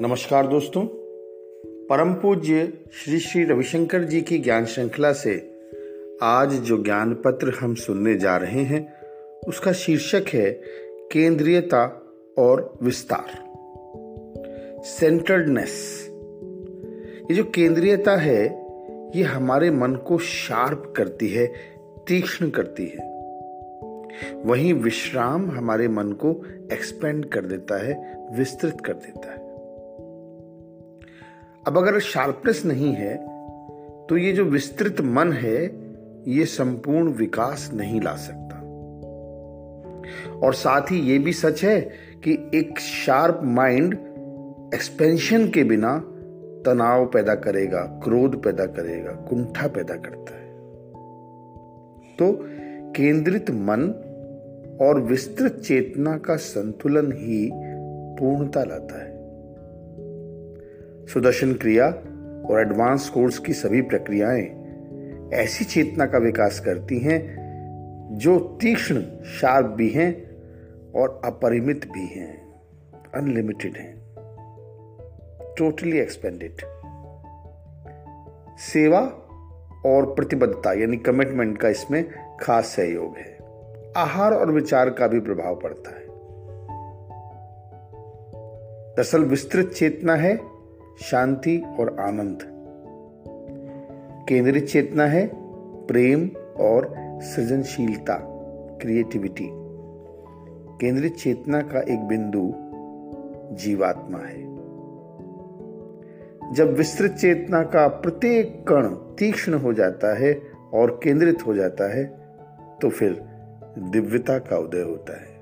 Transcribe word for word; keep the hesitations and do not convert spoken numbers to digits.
नमस्कार दोस्तों, परम पूज्य श्री श्री रविशंकर जी की ज्ञान श्रृंखला से आज जो ज्ञान पत्र हम सुनने जा रहे हैं उसका शीर्षक है केंद्रीयता और विस्तार, सेंटर्डनेस। ये जो केंद्रीयता है ये हमारे मन को शार्प करती है, तीक्ष्ण करती है। वहीं विश्राम हमारे मन को एक्सपेंड कर देता है, विस्तृत कर देता है। अब अगर शार्पनेस नहीं है तो ये जो विस्तृत मन है ये संपूर्ण विकास नहीं ला सकता। और साथ ही ये भी सच है कि एक शार्प माइंड एक्सपेंशन के बिना तनाव पैदा करेगा, क्रोध पैदा करेगा, कुंठा पैदा करता है। तो केंद्रित मन और विस्तृत चेतना का संतुलन ही पूर्णता लाता है। सुदर्शन क्रिया और एडवांस कोर्स की सभी प्रक्रियाएं ऐसी चेतना का विकास करती हैं जो तीक्ष्ण, शार्प भी हैं और अपरिमित भी हैं, अनलिमिटेड हैं, टोटली एक्सपेंडेड। सेवा और प्रतिबद्धता यानी कमिटमेंट का इसमें खास सहयोग है। आहार और विचार का भी प्रभाव पड़ता है। दरअसल विस्तृत चेतना है शांति और आनंद, केंद्रित चेतना है प्रेम और सृजनशीलता, क्रिएटिविटी। केंद्रित चेतना का एक बिंदु जीवात्मा है। जब विस्तृत चेतना का प्रत्येक कण तीक्ष्ण हो जाता है और केंद्रित हो जाता है तो फिर दिव्यता का उदय होता है।